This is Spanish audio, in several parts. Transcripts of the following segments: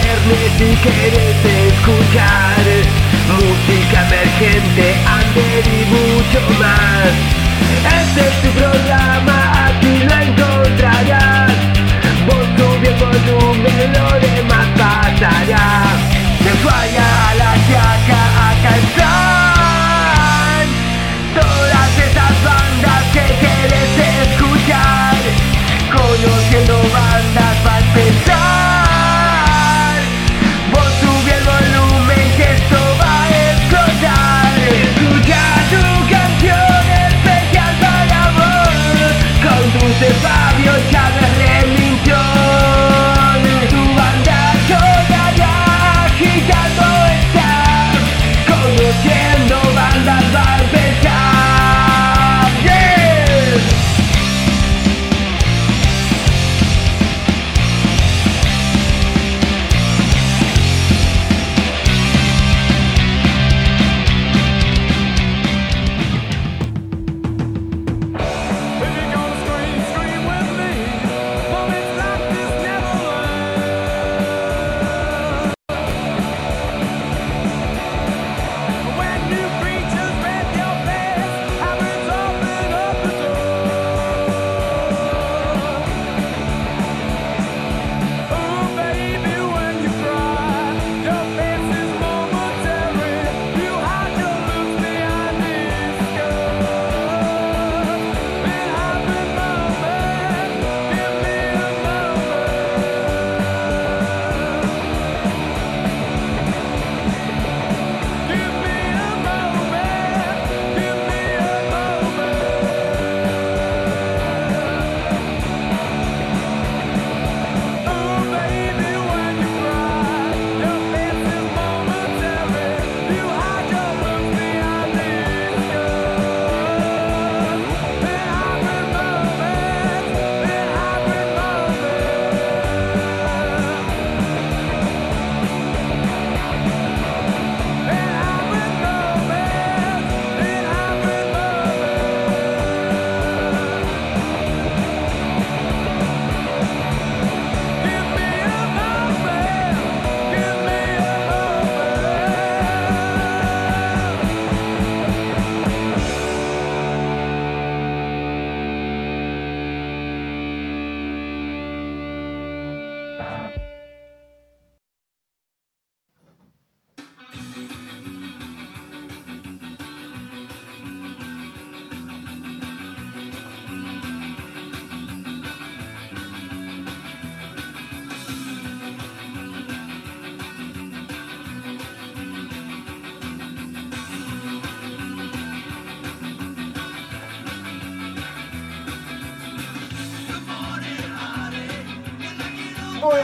viernes si quieres escuchar música emergente, under y mucho más. Este es tu programa, aquí lo encontrarás. Vos sube el volumen, lo demás pasará. Se falla a la yaca, acá están todas esas bandas que quieres escuchar. Conociendo bandas para empezar. De Fabio Chavez, religión. Tu banda sonará, agitando estás. Conociendo bandas va a empezar.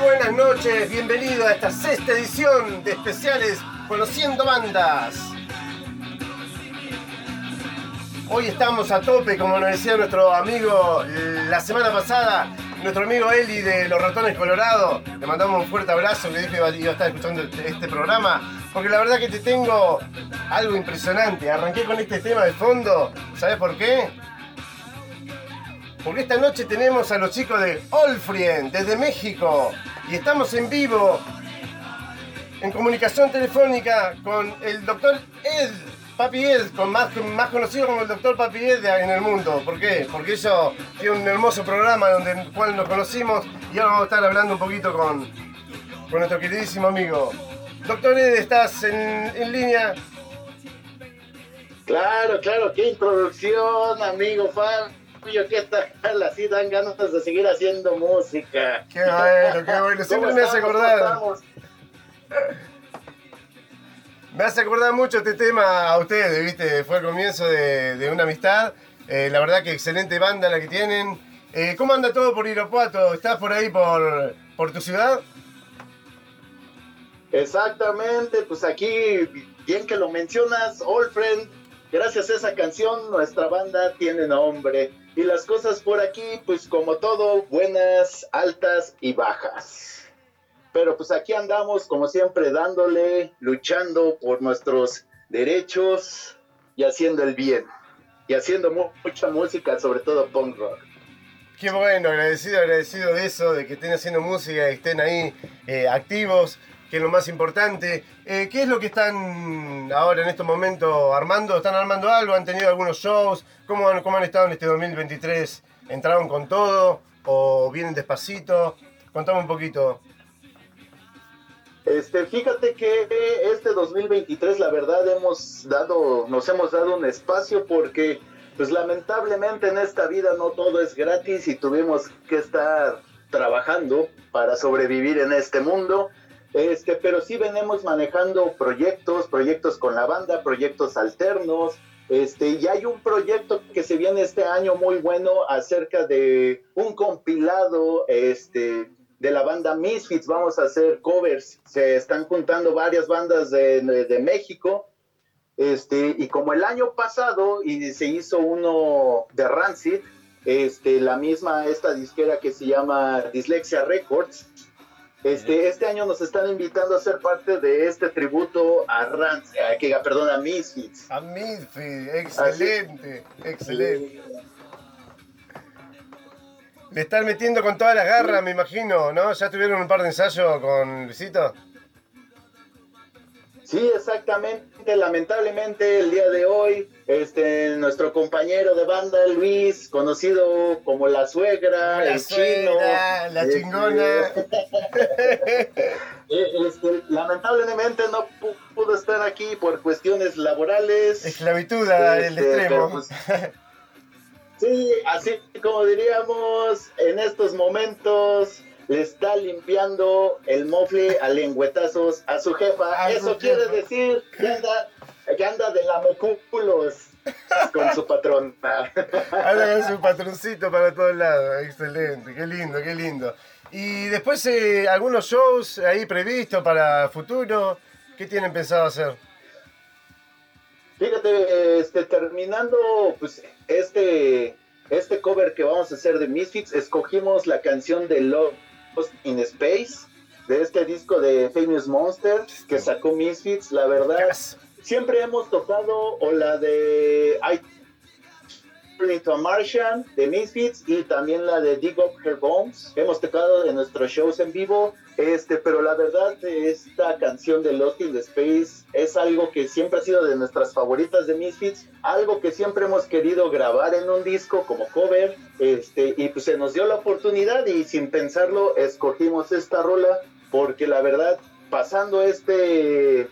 Buenas noches, bienvenido a esta sexta edición de especiales Conociendo Bandas. Hoy estamos a tope, como nos decía nuestro amigo la semana pasada, nuestro amigo Eli de los Ratones Colorado. Le mandamos un fuerte abrazo, le dije que iba a estar escuchando este programa, porque la verdad que te tengo algo impresionante. Arranqué con este tema de fondo, ¿sabes por qué? Porque esta noche tenemos a los chicos de Olfrien, desde México. Y estamos en vivo, en comunicación telefónica, con el Dr. Ed, Papi Ed, más conocido como el Dr. Papi Ed en el mundo. ¿Por qué? Porque ellos tienen un hermoso programa donde en el cual nos conocimos y ahora vamos a estar hablando un poquito con nuestro queridísimo amigo. Dr. Ed, ¿estás en línea? Claro, qué introducción, amigo fan. Yo que esta charla sí dan ganas de seguir haciendo música. Qué bueno, siempre me hace acordar. Me hace acordar mucho este tema a ustedes, ¿viste? Fue el comienzo de una amistad. La verdad que excelente banda la que tienen. ¿Cómo anda todo por Irapuato? ¿Estás por ahí por tu ciudad? Exactamente, pues aquí, bien que lo mencionas, Old Friend. Gracias a esa canción, nuestra banda tiene nombre. Y las cosas por aquí, pues como todo, buenas, altas y bajas. Pero pues aquí andamos, como siempre, dándole, luchando por nuestros derechos y haciendo el bien. Y haciendo mucha música, sobre todo punk rock. Qué bueno, agradecido de eso, de que estén haciendo música, estén ahí activos, que es lo más importante. ¿Qué es lo que están ahora en estos momentos armando? ¿Están armando algo? ¿Han tenido algunos shows? ¿Cómo han estado en este 2023? ¿Entraron con todo o vienen despacito? Contame un poquito. Fíjate que este 2023, la verdad, nos hemos dado un espacio porque, pues, lamentablemente en esta vida no todo es gratis y tuvimos que estar trabajando para sobrevivir en este mundo. Pero sí venimos manejando proyectos con la banda, proyectos alternos, y hay un proyecto que se viene este año muy bueno acerca de un compilado, de la banda Misfits. Vamos a hacer covers, se están juntando varias bandas de México, y como el año pasado y se hizo uno de Rancid, esta disquera que se llama Dislexia Records, este año nos están invitando a ser parte de este tributo a a Misfits. A Misfits, excelente. Le están metiendo con todas las garras, me imagino, ¿no? ¿Ya tuvieron un par de ensayos con Luisito? Sí, exactamente. Lamentablemente, el día de hoy, nuestro compañero de banda, Luis, conocido como La Suegra, Chino... La Chingona... lamentablemente no pudo estar aquí por cuestiones laborales... Esclavitud al extremo... Sí, así como diríamos, en estos momentos le está limpiando el mofle a lengüetazos a su jefa. Eso quiere decir que anda de lamecúpulos con su patrón. Anda con su patroncito para todos lados. Excelente, qué lindo. Y después algunos shows ahí previstos para futuro, ¿qué tienen pensado hacer? Fíjate, terminando pues, este cover que vamos a hacer de Misfits, escogimos la canción de Love in Space, de este disco de Famous Monster que sacó Misfits. La verdad, siempre hemos tocado o la de I Turn Into a Martian de Misfits y también la de Dig Up Her Bones. Hemos tocado en nuestros shows en vivo. Pero la verdad, esta canción de Lost in the Space es algo que siempre ha sido de nuestras favoritas de Misfits, algo que siempre hemos querido grabar en un disco como cover, y pues se nos dio la oportunidad y sin pensarlo escogimos esta rola, porque la verdad, pasando que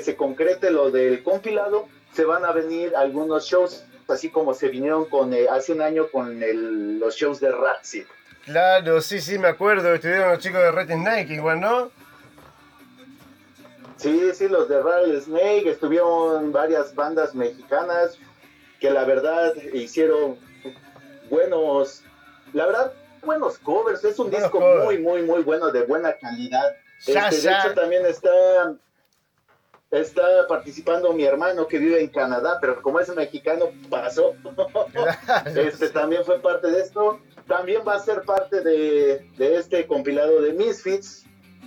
se concrete lo del compilado, se van a venir algunos shows, así como se vinieron hace un año con los shows de Rancid. Claro, sí, me acuerdo, estuvieron los chicos de Red Snake igual, ¿no? Sí, los de Red Snake, estuvieron varias bandas mexicanas que la verdad hicieron buenos covers, es un disco muy bueno, de buena calidad. De hecho también está participando mi hermano que vive en Canadá, pero como es mexicano pasó, también fue parte de esto. También va a ser parte de este compilado de Misfits,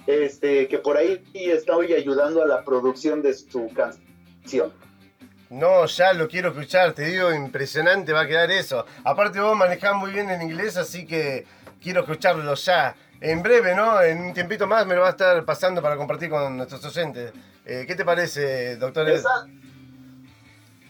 que por ahí está hoy ayudando a la producción de su canción. No, ya lo quiero escuchar, te digo, impresionante va a quedar eso. Aparte vos manejás muy bien en inglés, así que quiero escucharlo ya. En breve, ¿no? En un tiempito más me lo va a estar pasando para compartir con nuestros oyentes. ¿Qué te parece, doctor?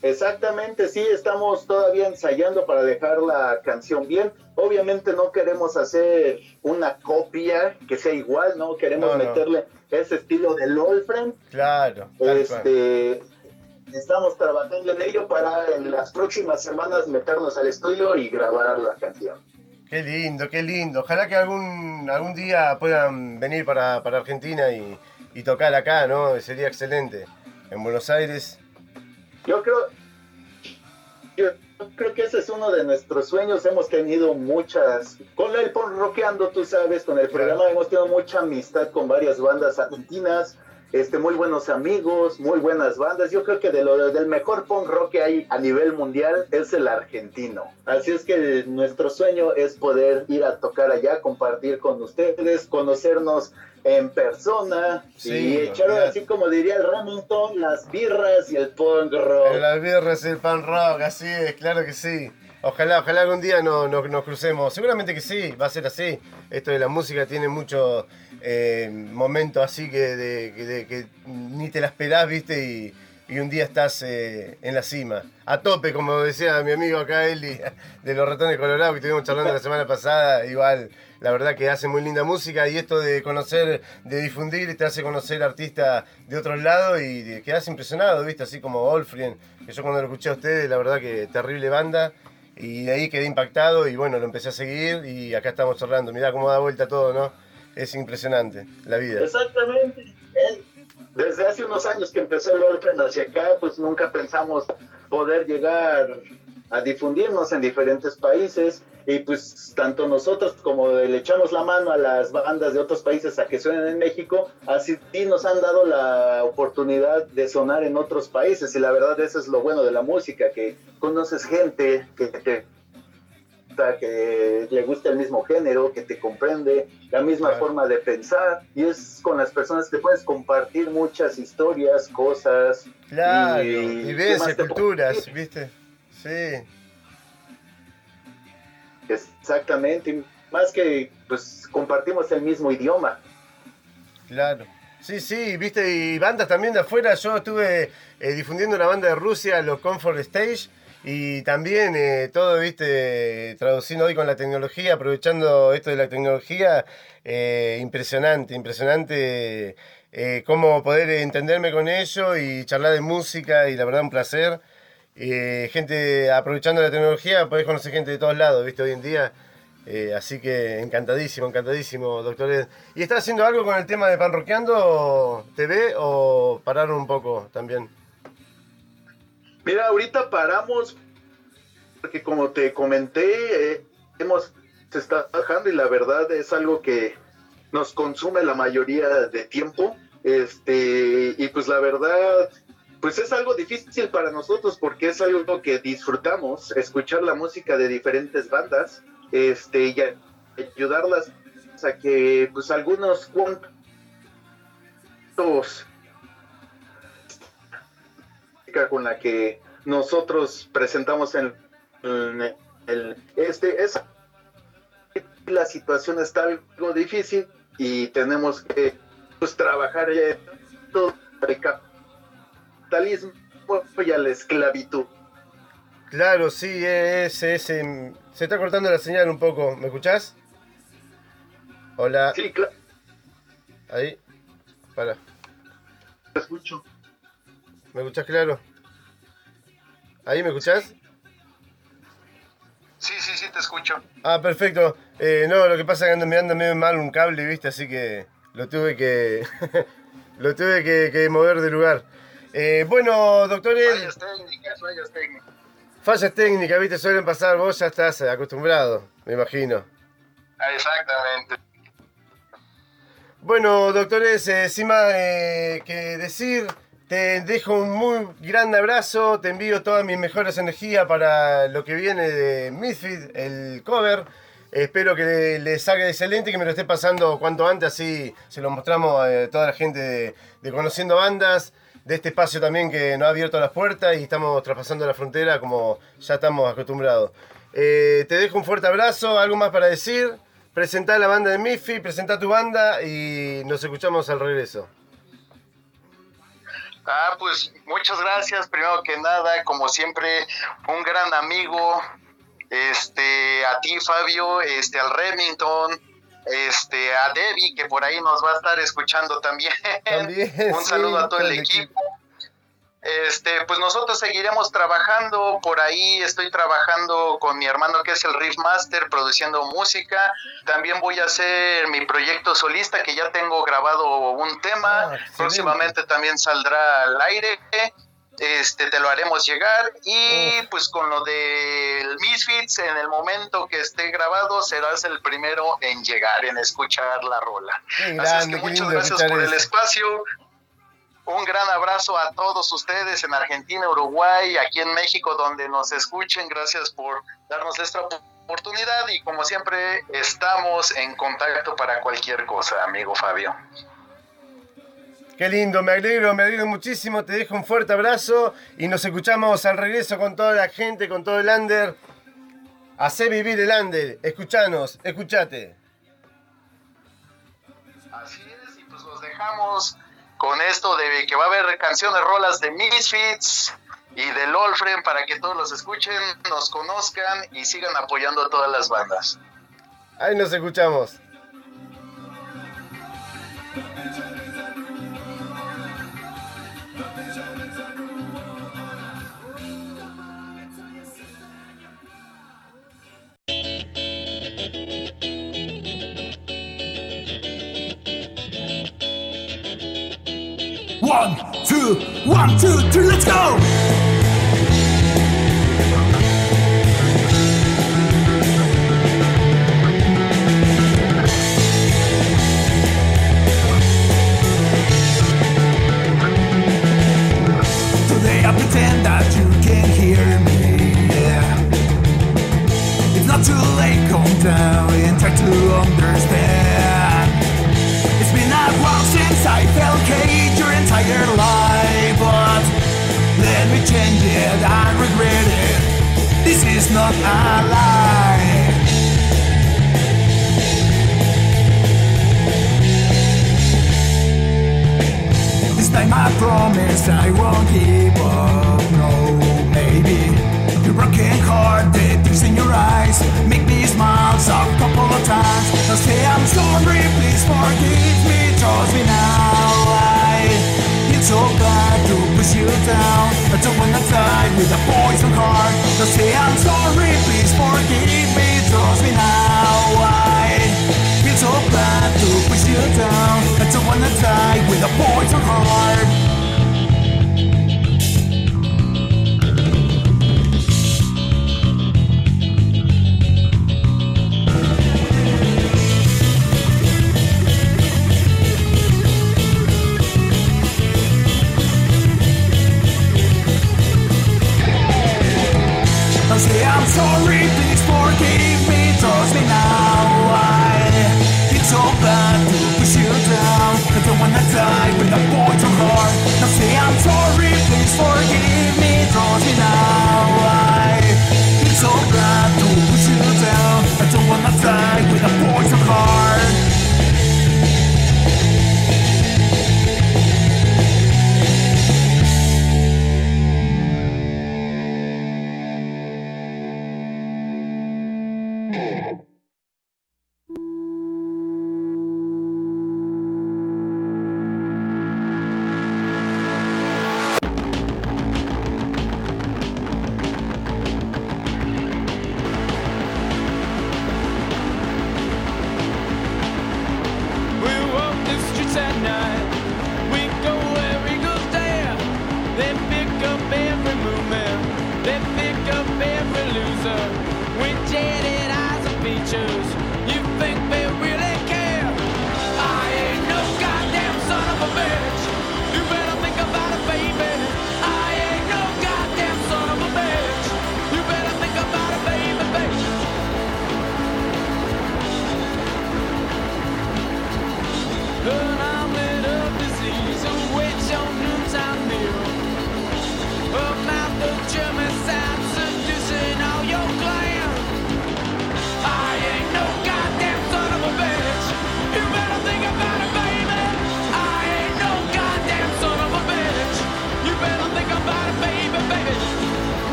Exactamente, sí, estamos todavía ensayando para dejar la canción bien. Obviamente no queremos hacer una copia que sea igual, ¿no? Queremos meterle ese estilo del old friend. Claro. Estamos trabajando en ello para en las próximas semanas meternos al estudio y grabar la canción. Qué lindo. Ojalá que algún día puedan venir para Argentina y tocar acá, ¿no? Sería excelente. En Buenos Aires... Yo creo que ese es uno de nuestros sueños. Hemos tenido muchas... Con el Porroqueando, tú sabes, con el programa hemos tenido mucha amistad con varias bandas argentinas, muy buenos amigos, muy buenas bandas. Yo creo que del mejor punk rock que hay a nivel mundial es el argentino. Así es que nuestro sueño es poder ir a tocar allá, compartir con ustedes, conocernos en persona, sí, y echaron así como diría el Remington, las birras y el punk rock. Las birras y el punk rock, así es, claro que sí. Ojalá algún día nos crucemos. Seguramente que sí, va a ser así. Esto de la música tiene muchos momentos así que ni te la esperás, ¿viste? Y un día estás en la cima. A tope, como decía mi amigo acá, Eli de los Ratones Colorado, que estuvimos charlando la semana pasada. Igual, la verdad que hace muy linda música, y esto de conocer, de difundir, te hace conocer artistas de otros lados y quedás impresionado, ¿viste? Así como Olfrien, que yo cuando lo escuché a ustedes, la verdad que terrible banda. Y de ahí quedé impactado y bueno, lo empecé a seguir y acá estamos charlando. Mirá cómo da vuelta todo, ¿no? Es impresionante la vida. Exactamente. Desde hace unos años que empezó el Olfrien hacia acá, pues nunca pensamos poder llegar a difundirnos en diferentes países, y pues tanto nosotros como le echamos la mano a las bandas de otros países a que suenen en México, así nos han dado la oportunidad de sonar en otros países, y la verdad eso es lo bueno de la música, que conoces gente que le gusta el mismo género, que te comprende, la misma forma de pensar, y es con las personas que puedes compartir muchas historias, cosas, claro, y ves culturas, ¿viste? Sí. Exactamente, más que pues compartimos el mismo idioma. Claro. Sí, viste, y bandas también de afuera. Yo estuve difundiendo una banda de Rusia, los Comfort Stage, y también todo, viste, traduciendo hoy con la tecnología, aprovechando esto de la tecnología, impresionante cómo poder entenderme con ellos y charlar de música, y la verdad un placer. Gente aprovechando la tecnología, podés conocer gente de todos lados, ¿viste? Hoy en día, así que encantadísimo, doctor. ¿Y estás haciendo algo con el tema de Porroqueando TV o pararon un poco también? Mira, ahorita paramos porque como te comenté, se está bajando y la verdad es algo que nos consume la mayoría de tiempo, y pues la verdad... Pues es algo difícil para nosotros porque es algo que disfrutamos, escuchar la música de diferentes bandas, y ayudarlas a que pues algunos cuantos con la que nosotros presentamos en la situación está algo difícil y tenemos que pues trabajar ya todo el capitalismo y a la esclavitud. Claro, sí, se está cortando la señal un poco. ¿Me escuchás? Hola. Sí, claro. Ahí. Para. Te escucho. ¿Me escuchás claro? ¿Ahí me escuchás? Sí, te escucho. Ah, perfecto. No, lo que pasa es que me anda medio mal un cable, ¿viste? Así que lo tuve que lo tuve que mover de lugar. Bueno, doctores. Fallas técnicas. Fallas técnicas, viste, suelen pasar, vos ya estás acostumbrado, me imagino. Exactamente. Bueno, doctores, sin más que decir, te dejo un muy gran abrazo, te envío todas mis mejores energías para lo que viene de Misfits, el cover. Espero que les salga excelente, que me lo esté pasando cuanto antes, así se lo mostramos a toda la gente de Conociendo Bandas, de este espacio también que nos ha abierto las puertas y estamos traspasando la frontera como ya estamos acostumbrados. Te dejo un fuerte abrazo, algo más para decir, presentá la banda de Mifi, presentá tu banda y nos escuchamos al regreso. Pues muchas gracias, primero que nada, como siempre, un gran amigo, a ti Fabio, al Remington, a Debbie, que por ahí nos va a estar escuchando también un saludo a todo el equipo. Pues nosotros seguiremos trabajando, por ahí estoy trabajando con mi hermano que es el Riff Master, produciendo música. También voy a hacer mi proyecto solista, que ya tengo grabado un tema, próximamente también saldrá al aire, te lo haremos llegar. Y pues con lo del Misfits, en el momento que esté grabado serás el primero en llegar, en escuchar la rola. Así es que muchas gracias por el espacio, un gran abrazo a todos ustedes en Argentina, Uruguay, aquí en México donde nos escuchen. Gracias por darnos esta oportunidad y como siempre estamos en contacto para cualquier cosa, amigo Fabio. Qué lindo, me alegro muchísimo, te dejo un fuerte abrazo y nos escuchamos al regreso con toda la gente, con todo el under. Hacé vivir el under, escuchanos, escuchate. Así es, y pues los dejamos con esto de que va a haber canciones, rolas de Misfits y del Olfren para que todos los escuchen, nos conozcan y sigan apoyando a todas las bandas. Ahí nos escuchamos. One, two, three, let's go!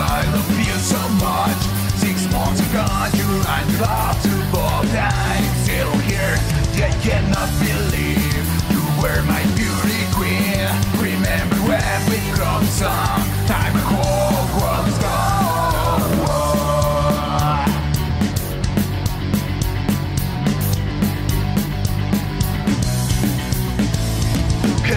I love you so much. 6 months ago you and your love to both. I'm still here, I cannot believe you were my beauty queen. Remember when we grown some time ago, world is gone.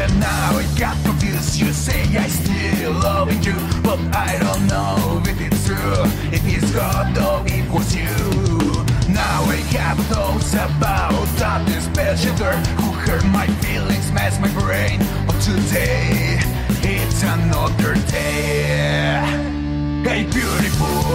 And now I got confused, you say I still love you, but I don't know if it's true, if it's God or it was you. Now I have thoughts about that special girl who hurt my feelings, messed my brain, but today it's another day. Hey beautiful,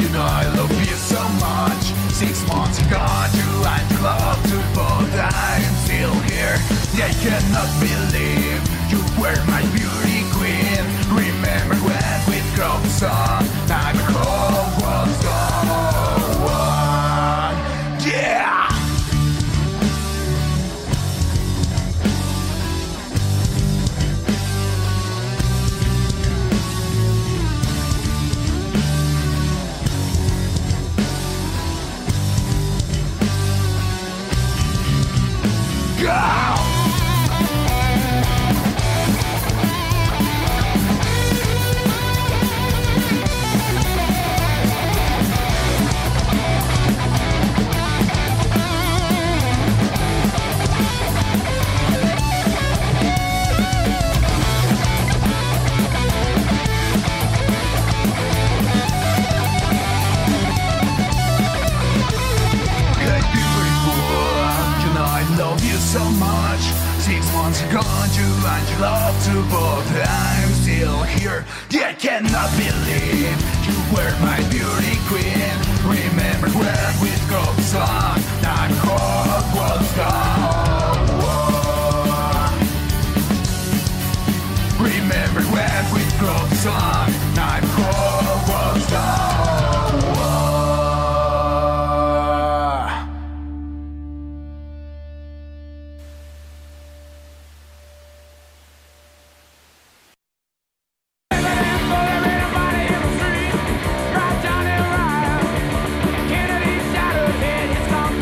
you know I love you so much. 6 months ago you and your love to both, I'm still here. I cannot believe you were my beauty queen. Remember when we grown some time ago, was gone. Yeah. God. So much, 6 months ago, you and your love to both. I'm still here, I cannot believe you were my beauty queen. Remember when we got song, that heart was gone. Remember when we got song, that heart was gone. It's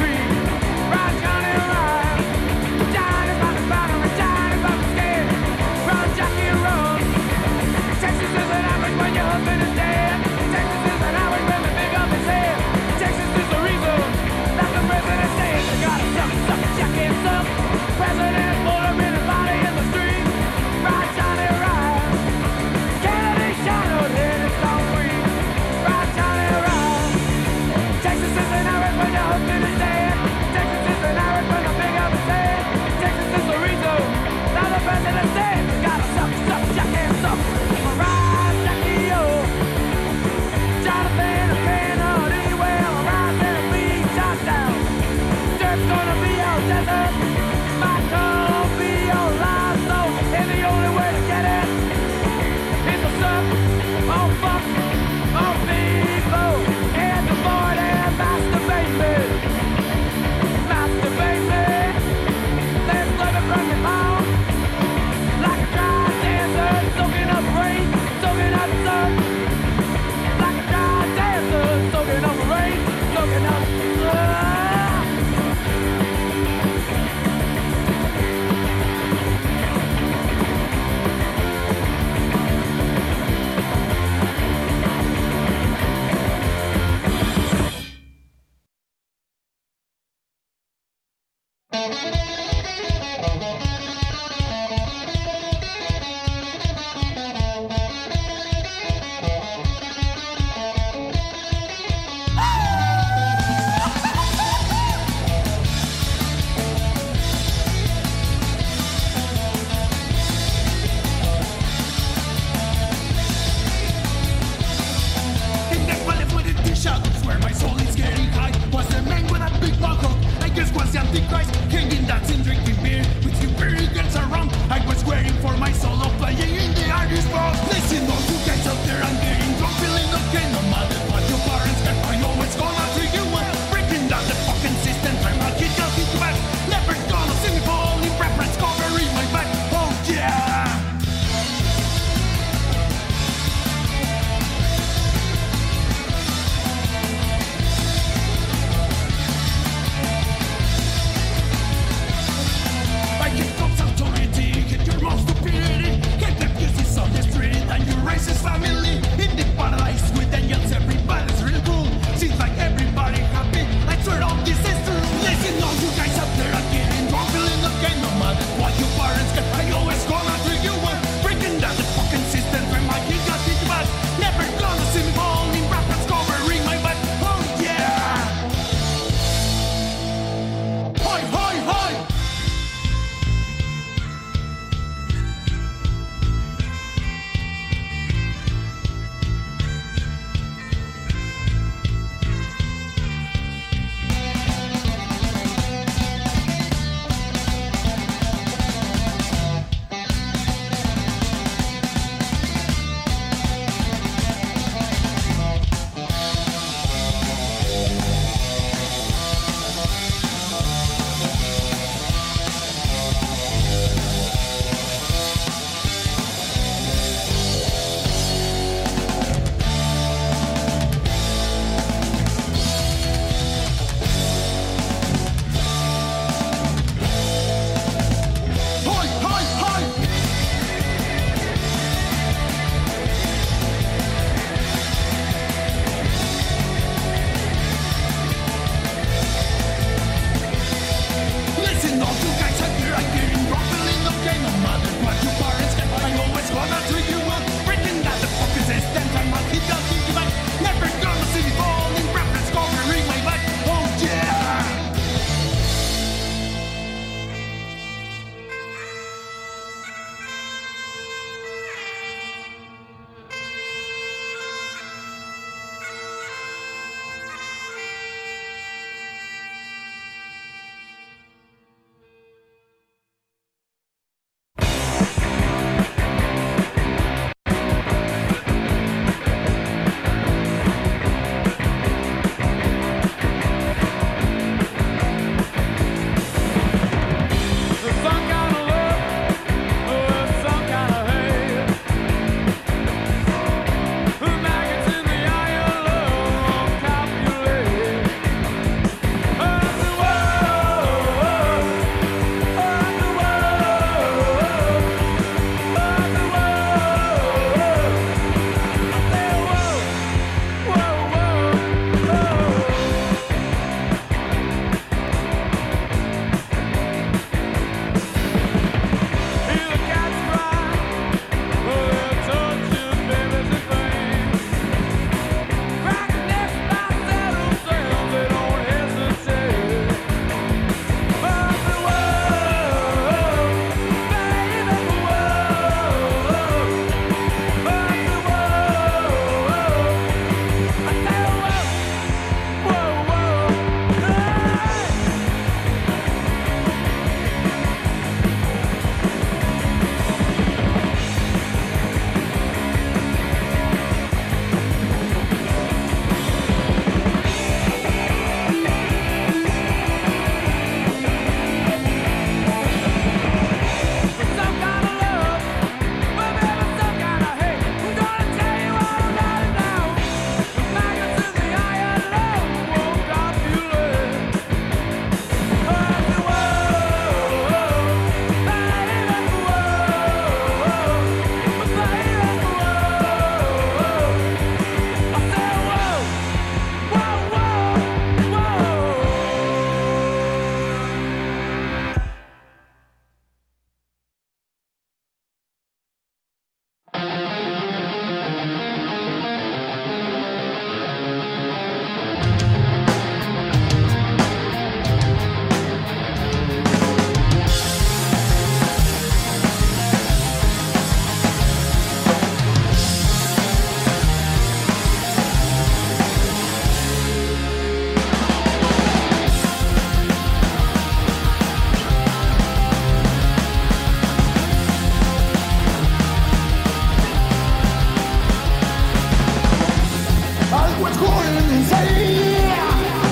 what's going inside.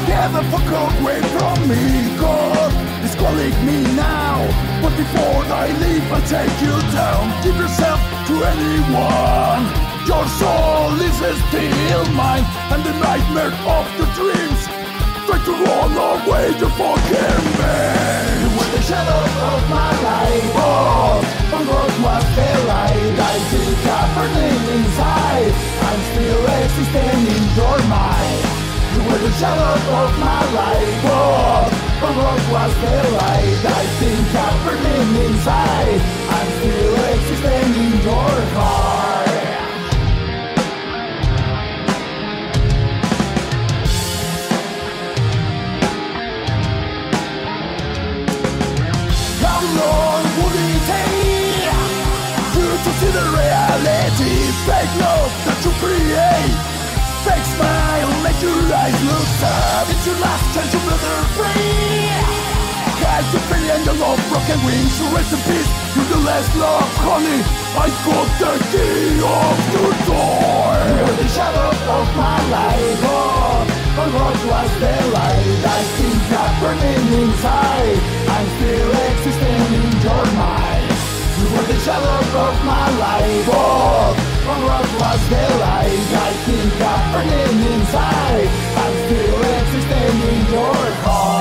Never forgot away from me. God is calling me now, but before I leave, I'll take you down. Give yourself to anyone. Your soul is still mine, and the nightmare of the dreams try to run away to fucking me. With the shadow of my life, oh, on road was daylight. I feel burning inside. I'm still existing in your mind. With the shadow of my life, oh, on road was daylight. I think I'm burning inside. I'm still existing in your heart. The reality, fake love that you create. Fake smile, make your eyes look sad. It's your last chance to brother free. Guys, you feel the end of love, broken wings. So rest in peace, you're the last love, honey. I got the key of your door. You're the shadow of my life, oh. On road was daylight. I think I'm burning inside. I'm still existing in your mind. You were the shadow of my life, oh, on road was daylight. I think I'm burning inside. I'm still existing in your heart.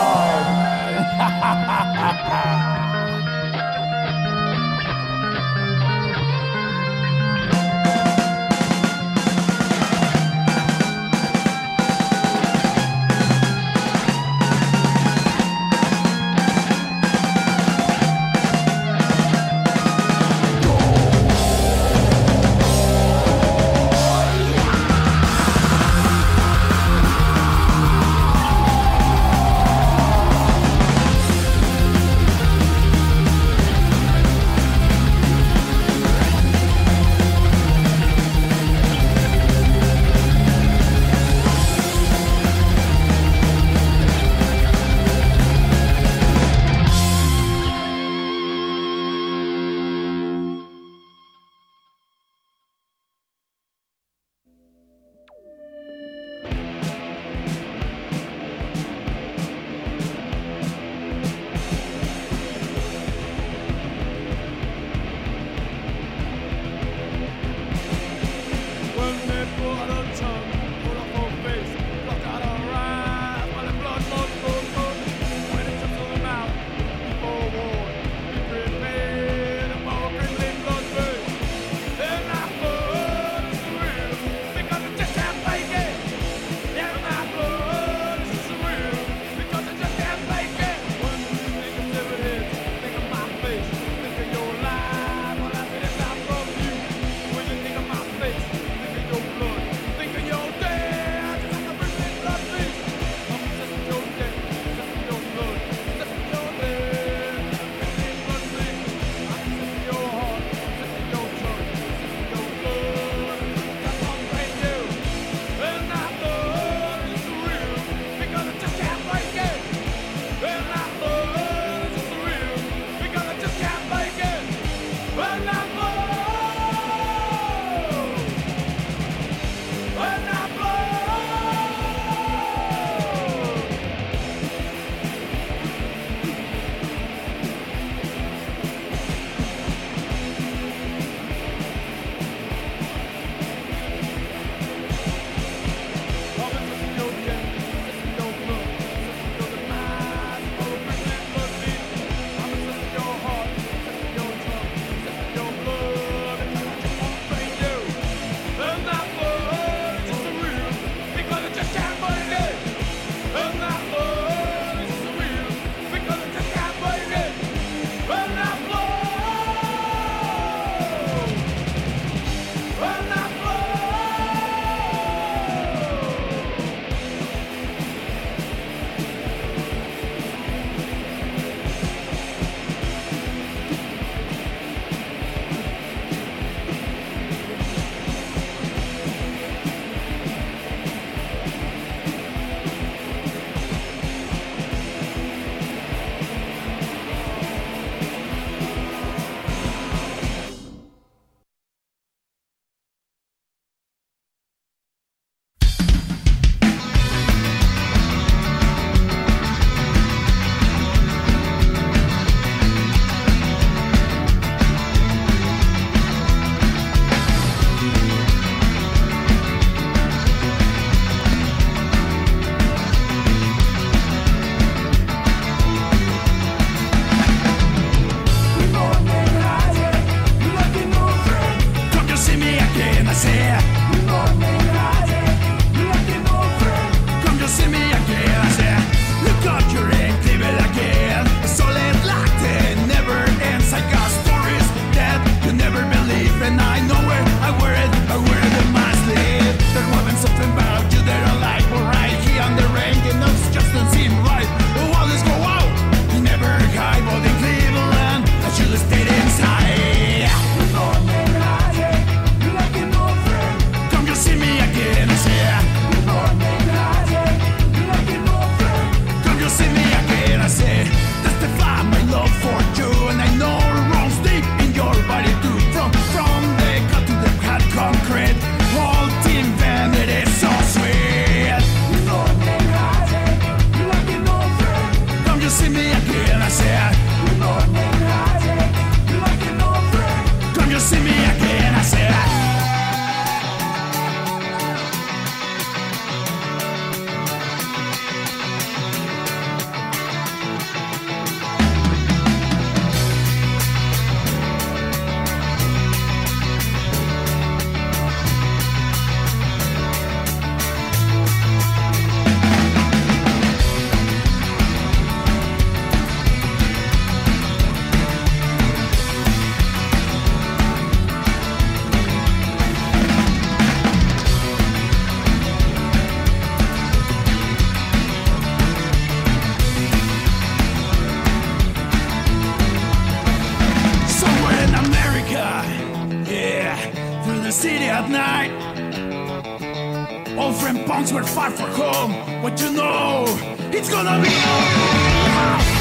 All friend punks were far from home, but you know it's gonna be over.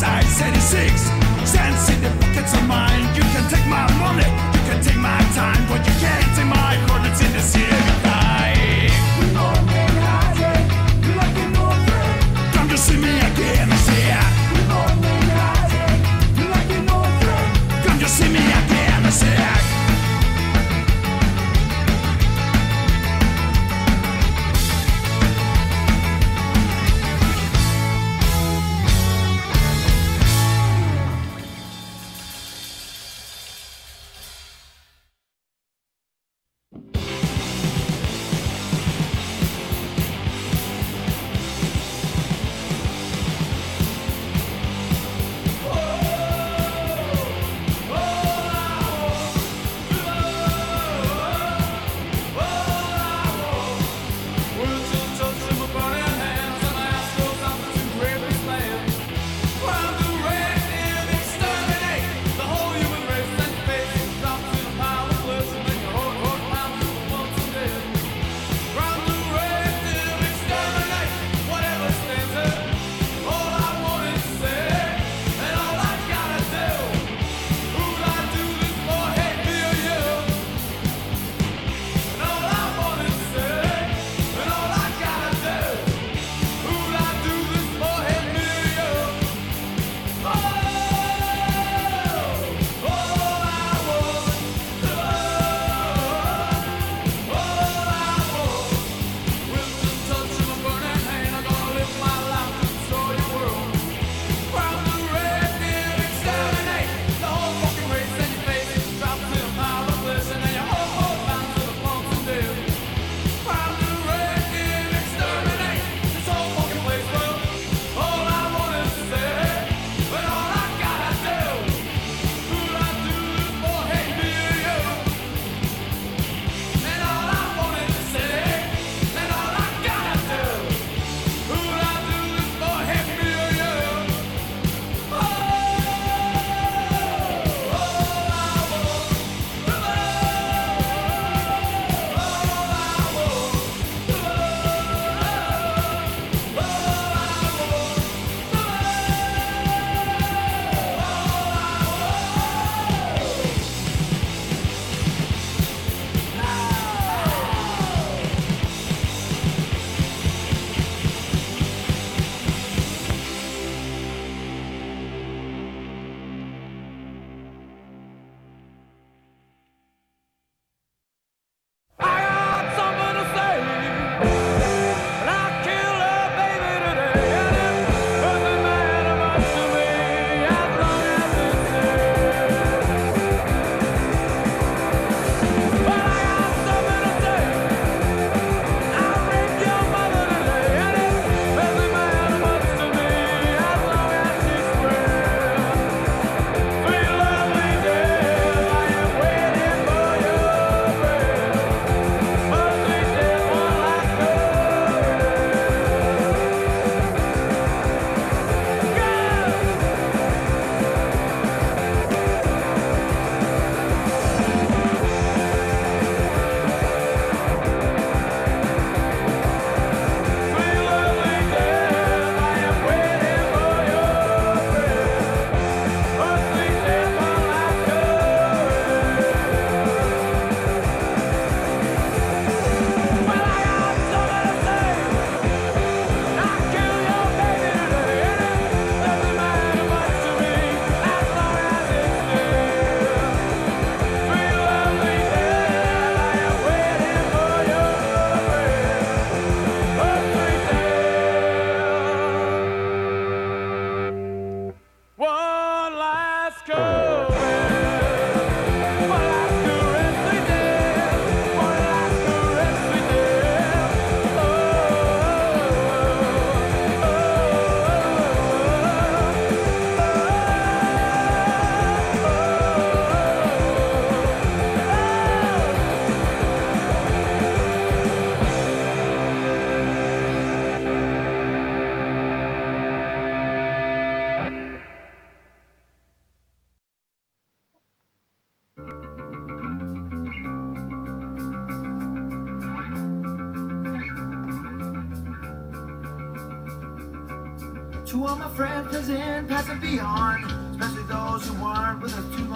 $76 cents in the pockets of mine. You can take my money, you can take my time, but you can't take my heart. It's in the civic life. We're going higher, we're like an orphan. Come to see me again, I say. We're going higher, we're like an orphan.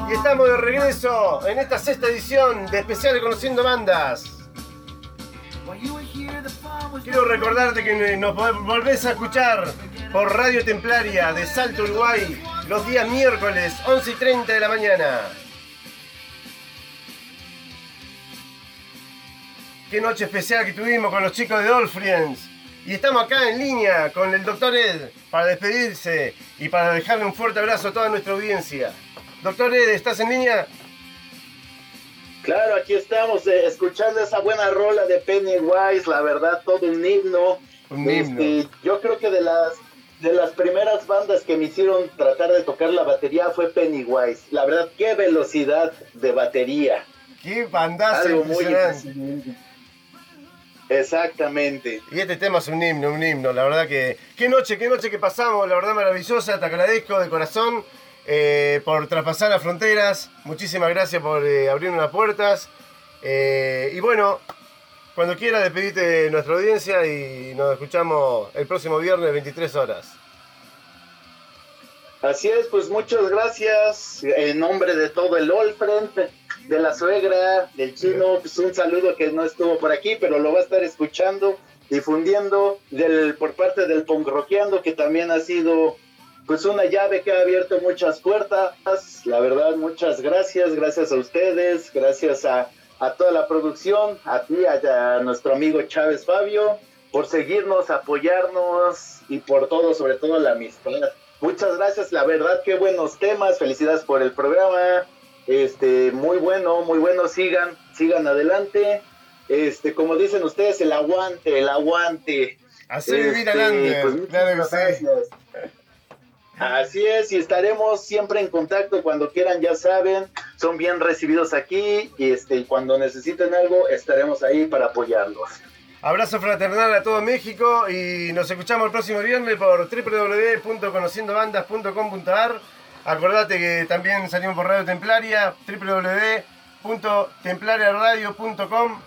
Y estamos de regreso en esta sexta edición de especial de Conociendo Bandas. Quiero recordarte que nos volvés a escuchar por Radio Templaria de Salto, Uruguay, los días miércoles 11:30 de la mañana. Qué noche especial que tuvimos con los chicos de All Friends. Y estamos acá en línea con el Dr. Ed para despedirse y para dejarle un fuerte abrazo a toda nuestra audiencia. Dr. Ed, ¿estás en línea? Claro, aquí estamos escuchando esa buena rola de Pennywise, la verdad, todo un himno. Un himno. Yo creo que de las primeras bandas que me hicieron tratar de tocar la batería fue Pennywise. La verdad, qué velocidad de batería. Qué bandazo. Algo muy impresionante. Exactamente. Y este tema es un himno, la verdad que... Qué noche que pasamos, la verdad maravillosa, te agradezco de corazón por traspasar las fronteras, muchísimas gracias por abrirnos las puertas y bueno, cuando quieras despedite de nuestra audiencia y nos escuchamos el próximo viernes 23 horas. Así es, pues muchas gracias en nombre de todo el All Friends, de la suegra, del chino, pues un saludo que no estuvo por aquí, pero lo va a estar escuchando, difundiendo por parte del Porroqueando, que también ha sido pues una llave que ha abierto muchas puertas. La verdad, muchas gracias a ustedes, gracias a toda la producción, a ti, a nuestro amigo Chávez Fabio, por seguirnos, apoyarnos y por todo, sobre todo la amistad. Muchas gracias, la verdad, qué buenos temas, felicidades por el programa, muy bueno, sigan adelante, como dicen ustedes, el aguante. Así vivir adelante, pues, claro que sí. Así es, y estaremos siempre en contacto cuando quieran, ya saben, son bien recibidos aquí, y cuando necesiten algo, estaremos ahí para apoyarlos. Abrazo fraternal a todo México y nos escuchamos el próximo viernes por www.conociendobandas.com.ar. Acordate que también salimos por Radio Templaria, www.templariaradio.com,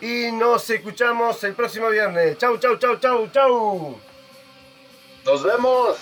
y nos escuchamos el próximo viernes. Chau. Nos vemos.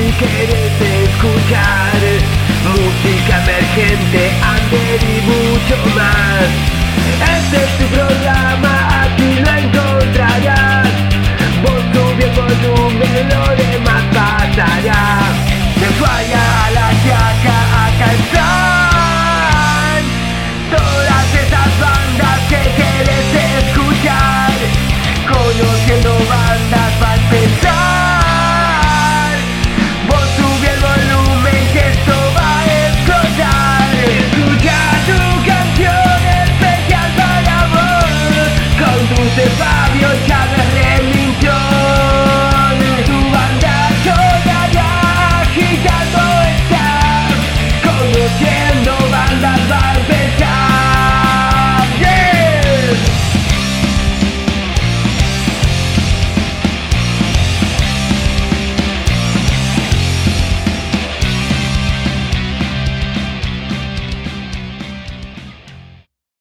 si quieres escuchar música emergente, under y mucho más, este es tu programa.